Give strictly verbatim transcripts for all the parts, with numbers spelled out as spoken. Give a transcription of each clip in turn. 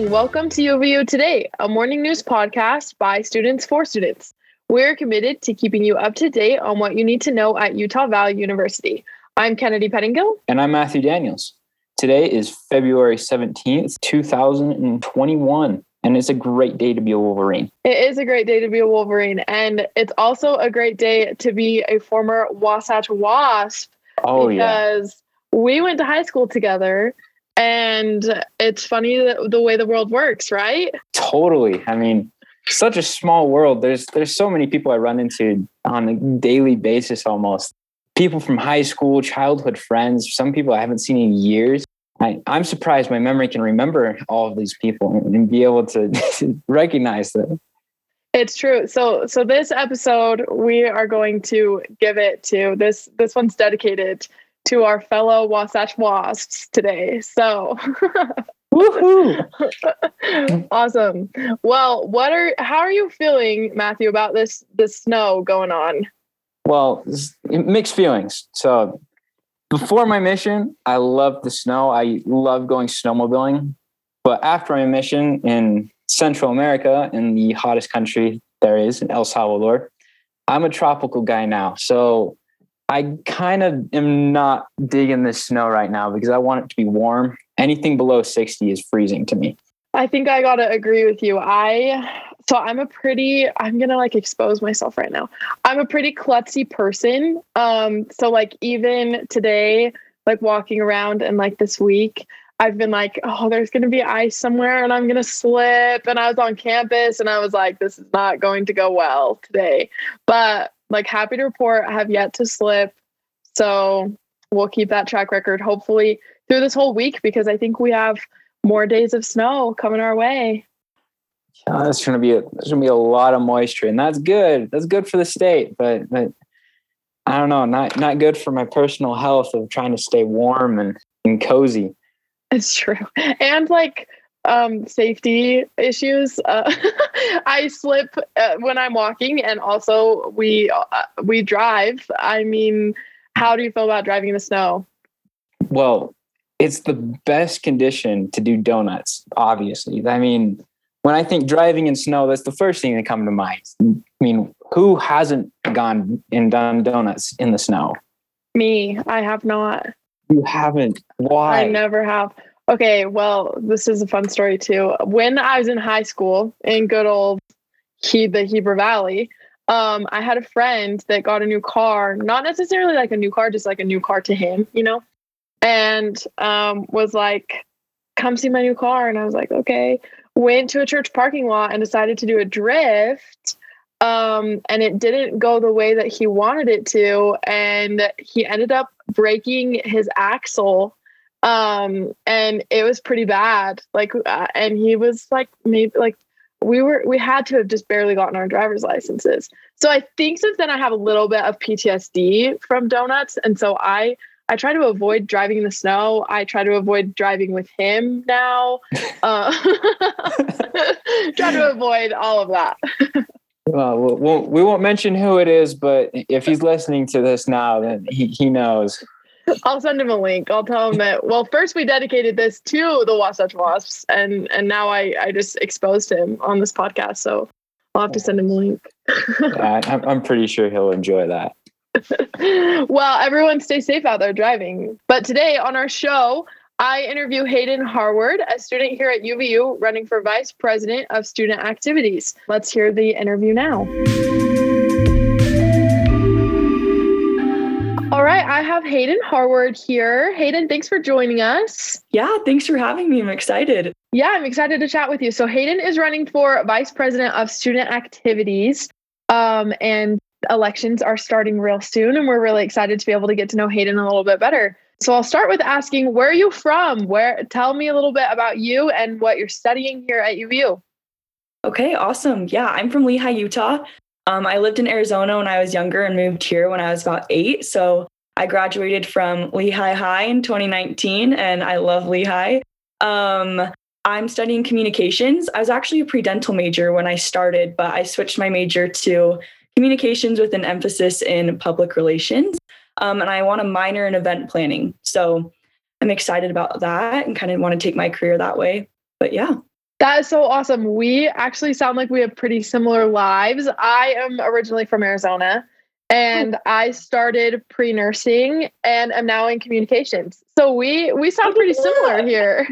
morning. Welcome to U V O Today, a morning news podcast by Students for Students. We're committed to keeping you up to date on what you need to know at Utah Valley University. I'm Kennedy Pettingill. And I'm Matthew Daniels. Today is February seventeenth, two thousand twenty-one, and it's a great day to be a Wolverine. It is a great day to be a Wolverine, and it's also a great day to be a former Wasatch Wasp. Oh, because yeah. Because we went to high school together, and it's funny that the way the world works, right? Totally. I mean, such a small world. There's there's so many people I run into on a daily basis almost. People from high school, childhood friends, some people I haven't seen in years. I, I'm surprised my memory can remember all of these people and be able to recognize them. It's true. So so this episode, we are going to give it to, this, this one's dedicated to our fellow Wasatch Wasps today. So... Woohoo! Awesome. Well, what are how are you feeling, Matthew, about this this snow going on? Well, mixed feelings. So before my mission, I loved the snow. I love going snowmobiling. But after my mission in Central America, in the hottest country there is, in El Salvador, I'm a tropical guy now. So I kind of am not digging this snow right now because I want it to be warm. Anything below sixty is freezing to me. I think I got to agree with you. I... So I'm a pretty, I'm going to like expose myself right now. I'm a pretty klutzy person. Um, so like even today, like walking around and like this week, I've been like, oh, there's going to be ice somewhere and I'm going to slip. And I was on campus and I was like, this is not going to go well today. But like happy to report, I have yet to slip. So we'll keep that track record hopefully through this whole week because I think we have more days of snow coming our way. Uh, that's going to be a, there's going to be a lot of moisture, and that's good. That's good for the state, but, but I don't know, not not good for my personal health of trying to stay warm and, and cozy. It's true, and like um, safety issues. Uh, I slip uh, when I'm walking, and also we uh, we drive. I mean, how do you feel about driving in the snow? Well, it's the best condition to do donuts. Obviously, I mean. When I think driving in snow, that's the first thing that comes to mind. I mean, who hasn't gone and done donuts in the snow? Me. I have not. You haven't? Why? I never have. Okay, well, this is a fun story too. When I was in high school in good old he- the Heber Valley, um, I had a friend that got a new car, not necessarily like a new car, just like a new car to him, you know, and um, was like, come see my new car. And I was like, okay. Went to a church parking lot and decided to do a drift, um, and it didn't go the way that he wanted it to, and he ended up breaking his axle, um, and it was pretty bad. Like, uh, and he was like, maybe like we were, we had to have just barely gotten our driver's licenses. So I think since then I have a little bit of P T S D from donuts, and so I. I try to avoid driving in the snow. I try to avoid driving with him now. Uh, try to avoid all of that. Well, well, we won't mention who it is, but if he's listening to this now, then he, he knows. I'll send him a link. I'll tell him that, well, first we dedicated this to the Wasatch Wasps, and, and now I, I just exposed him on this podcast. So I'll have to send him a link. Yeah, I, I'm pretty sure he'll enjoy that. Well, everyone stay safe out there driving. But today on our show, I interview Hayden Harward, a student here at U V U running for Vice President of Student Activities. Let's hear the interview now. All right, I have Hayden Harward here. Hayden, thanks for joining us. Yeah, thanks for having me. I'm excited. Yeah, I'm excited to chat with you. So Hayden is running for Vice President of Student Activities. Um, and elections are starting real soon, and we're really excited to be able to get to know Hayden a little bit better. So I'll start with asking, where are you from? Where? Tell me a little bit about you and what you're studying here at U V U. Okay, awesome. Yeah, I'm from Lehi, Utah. Um, I lived in Arizona when I was younger and moved here when I was about eight. So I graduated from Lehigh High in twenty nineteen, and I love Lehigh. Um, I'm studying communications. I was actually a pre-dental major when I started, but I switched my major to communications with an emphasis in public relations. Um, and I want to minor in event planning. So I'm excited about that and kind of want to take my career that way. But yeah. That is so awesome. We actually sound like we have pretty similar lives. I am originally from Arizona, and I started pre-nursing and am now in communications. So we, we sound pretty similar here.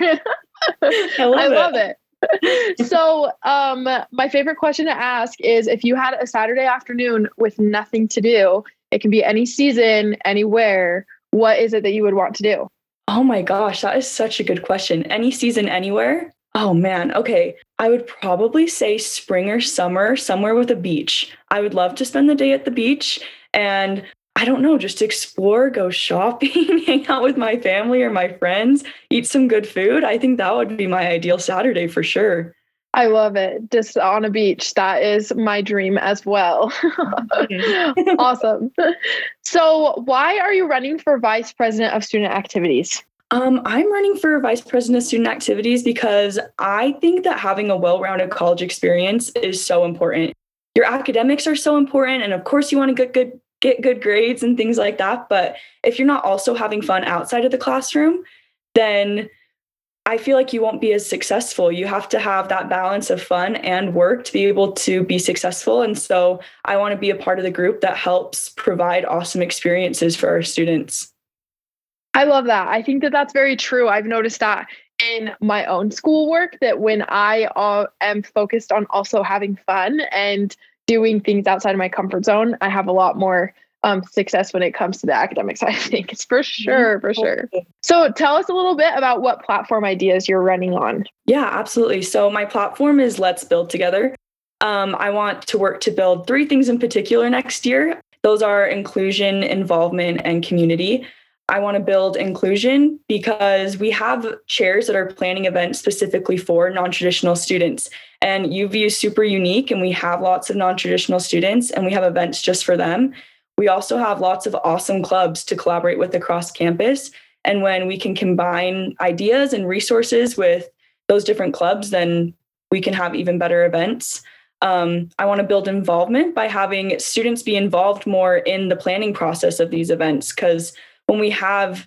I love I love it. it. So um, my favorite question to ask is, if you had a Saturday afternoon with nothing to do, it can be any season, anywhere, what is it that you would want to do? Oh my gosh, that is such a good question. Any season, anywhere? Oh man, okay. I would probably say spring or summer, somewhere with a beach. I would love to spend the day at the beach and, I don't know, just explore, go shopping, hang out with my family or my friends, eat some good food. I think that would be my ideal Saturday for sure. I love it. Just on a beach. That is my dream as well. Awesome. So why are you running for Vice President of Student Activities? Um, I'm running for Vice President of Student Activities because I think that having a well-rounded college experience is so important. Your academics are so important, and of course you want to get good, get good grades and things like that, but if you're not also having fun outside of the classroom, then I feel like you won't be as successful. You have to have that balance of fun and work to be able to be successful, and so I want to be a part of the group that helps provide awesome experiences for our students. I love that. I think that that's very true. I've noticed that in my own schoolwork, that when I uh, am focused on also having fun and doing things outside of my comfort zone, I have a lot more um, success when it comes to the academics. I think it's for sure, for sure. So tell us a little bit about what platform ideas you're running on. Yeah, absolutely. So my platform is Let's Build Together. Um, I want to work to build three things in particular next year. Those are inclusion, involvement, and community. I want to build inclusion because we have chairs that are planning events specifically for non-traditional students, and U V is super unique, and we have lots of non-traditional students, and we have events just for them. We also have lots of awesome clubs to collaborate with across campus, and when we can combine ideas and resources with those different clubs, then we can have even better events. Um, I want to build involvement by having students be involved more in the planning process of these events, because when we have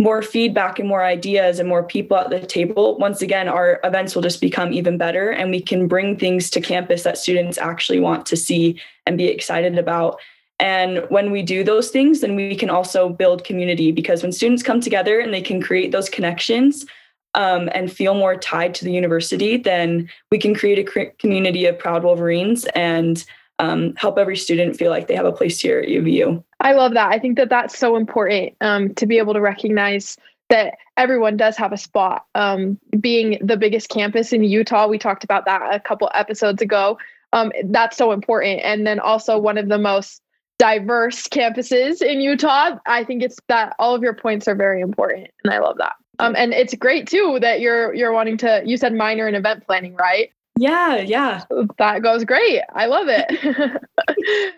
more feedback and more ideas and more people at the table, once again, our events will just become even better, and we can bring things to campus that students actually want to see and be excited about. And when we do those things, then we can also build community, because when students come together and they can create those connections um, and feel more tied to the university, then we can create a cre- community of proud Wolverines and Um, help every student feel like they have a place here at U V U. I love that. I think that that's so important um, to be able to recognize that everyone does have a spot. Um, being the biggest campus in Utah, we talked about that a couple episodes ago. Um, that's so important. And then also one of the most diverse campuses in Utah. I think it's that all of your points are very important, and I love that. Um, and it's great too that you're you're wanting to. You said minor in event planning, right? Yeah, yeah. That goes great. I love it.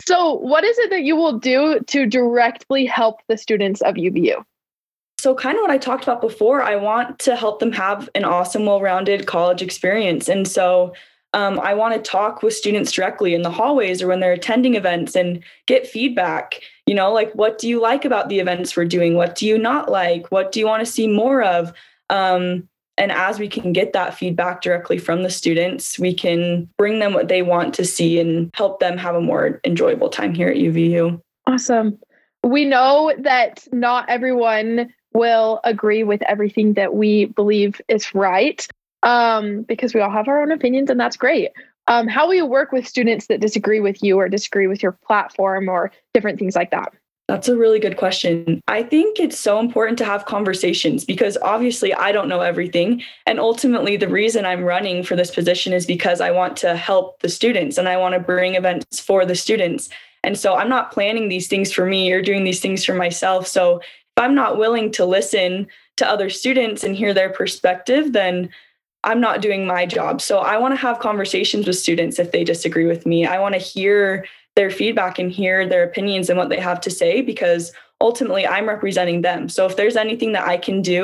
So what is it that you will do to directly help the students of U V U? So kind of what I talked about before, I want to help them have an awesome, well-rounded college experience. And so um, I want to talk with students directly in the hallways or when they're attending events and get feedback. You know, like, what do you like about the events we're doing? What do you not like? What do you want to see more of? Um And as we can get that feedback directly from the students, we can bring them what they want to see and help them have a more enjoyable time here at U V U. Awesome. We know that not everyone will agree with everything that we believe is right, um, because we all have our own opinions, and that's great. Um, how will you work with students that disagree with you or disagree with your platform or different things like that? That's a really good question. I think it's so important to have conversations, because obviously I don't know everything. And ultimately the reason I'm running for this position is because I want to help the students and I want to bring events for the students. And so I'm not planning these things for me or doing these things for myself. So if I'm not willing to listen to other students and hear their perspective, then I'm not doing my job. So I want to have conversations with students if they disagree with me. I want to hear their feedback and hear their opinions and what they have to say, because ultimately I'm representing them. So if there's anything that I can do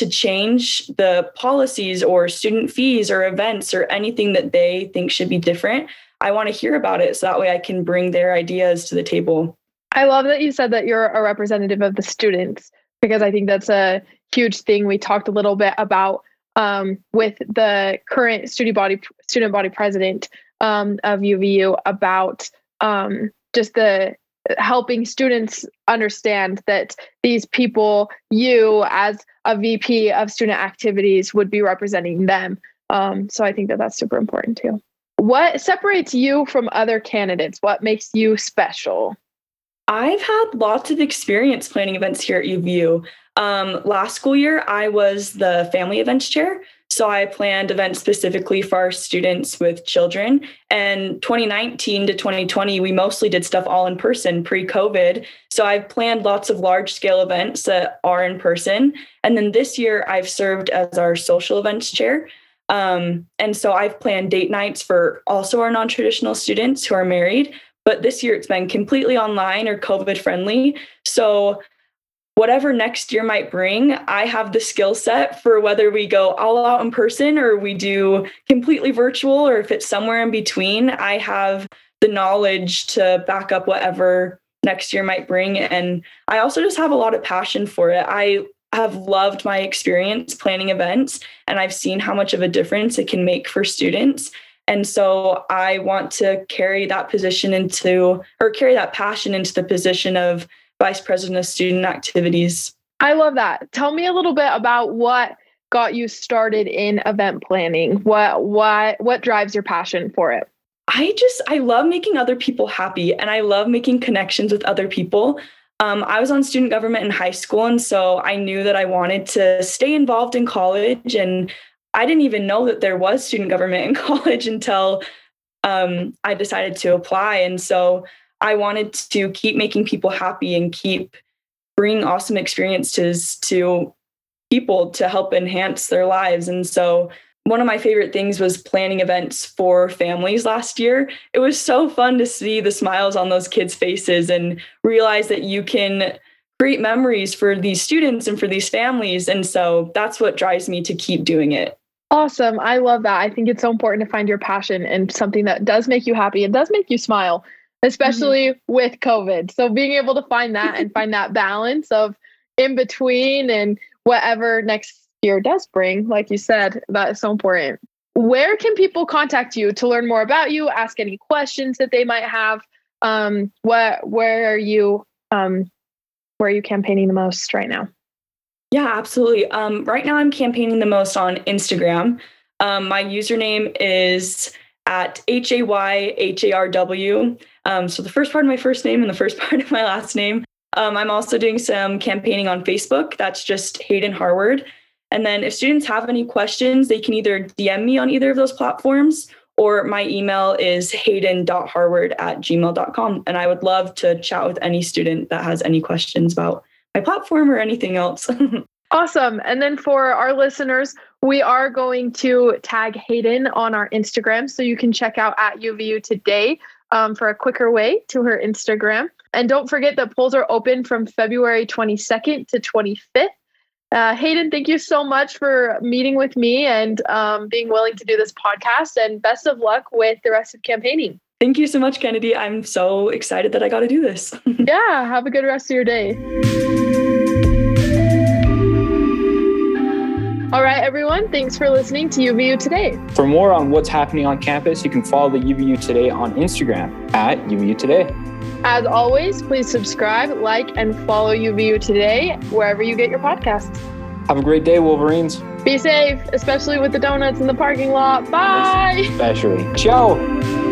to change the policies or student fees or events or anything that they think should be different, I want to hear about it so that way I can bring their ideas to the table. I love that you said that you're a representative of the students, because I think that's a huge thing. We talked a little bit about um, with the current student body student body president um, of U V U about um, just the helping students understand that these people, you as a V P of student activities, would be representing them. Um, so I think that that's super important too. What separates you from other candidates? What makes you special? I've had lots of experience planning events here at U V U. Um, last school year, I was the family events chair. So I planned events specifically for our students with children. And twenty nineteen to twenty twenty, we mostly did stuff all in person pre-COVID. So I've planned lots of large scale events that are in person. And then this year I've served as our social events chair. Um, and so I've planned date nights for also our non-traditional students who are married, but this year it's been completely online or COVID friendly. So whatever next year might bring, I have the skill set for whether we go all out in person or we do completely virtual, or if it's somewhere in between, I have the knowledge to back up whatever next year might bring. And I also just have a lot of passion for it. I have loved my experience planning events, and I've seen how much of a difference it can make for students. And so I want to carry that position into, or carry that passion into the position of Vice President of Student Activities. I love that. Tell me a little bit about what got you started in event planning. What, what, what drives your passion for it? I just, I love making other people happy, and I love making connections with other people. Um, I was on student government in high school, and so I knew that I wanted to stay involved in college. And I didn't even know that there was student government in college until um, I decided to apply. And so I wanted to keep making people happy and keep bringing awesome experiences to people to help enhance their lives. And so one of my favorite things was planning events for families last year. It was so fun to see the smiles on those kids' faces and realize that you can create memories for these students and for these families. And so that's what drives me to keep doing it. Awesome. I love that. I think it's so important to find your passion and something that does make you happy and does make you smile, especially mm-hmm. with COVID. So being able to find that and find that balance of in between and whatever next year does bring, like you said, that is so important. Where can people contact you to learn more about you, ask any questions that they might have? Um, what, where are you, um, where are you campaigning the most right now? Yeah, absolutely. Um, right now I'm campaigning the most on Instagram. Um, my username is at H A Y H A R W. Um, so the first part of my first name and the first part of my last name. Um, I'm also doing some campaigning on Facebook. That's just Hayden Harward. And then if students have any questions, they can either D M me on either of those platforms, or my email is hayden dot harward at gmail dot com. And I would love to chat with any student that has any questions about my platform or anything else. Awesome. And then for our listeners, we are going to tag Hayden on our Instagram. So you can check out at U V U Today um, for a quicker way to her Instagram. And don't forget that polls are open from February twenty-second to twenty-fifth. Uh, Hayden, thank you so much for meeting with me and um, being willing to do this podcast, and best of luck with the rest of campaigning. Thank you so much, Kennedy. I'm so excited that I got to do this. Yeah, have a good rest of your day. All right, everyone, thanks for listening to U V U Today. For more on what's happening on campus, you can follow the U V U Today on Instagram at U V U Today. As always, please subscribe, like, and follow U V U Today wherever you get your podcasts. Have a great day, Wolverines. Be safe, especially with the donuts in the parking lot. Bye. Especially. Ciao.